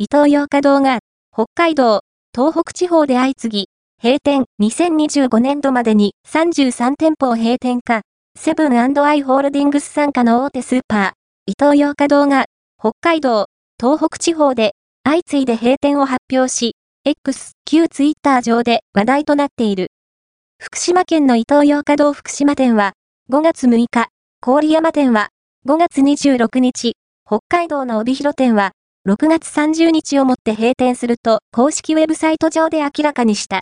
イトーヨーカドーが、北海道、東北地方で相次ぎ、閉店、2025年度までに33店舗を閉店か、セブン&アイ・ホールディングス傘下の大手スーパー、イトーヨーカドーが、北海道、東北地方で、相次いで閉店を発表し、X、旧ツイッター上で話題となっている。福島県のイトーヨーカドー福島店は、5月6日、郡山店は、5月26日、北海道の帯広店は、6月30日をもって閉店すると公式ウェブサイト上で明らかにした。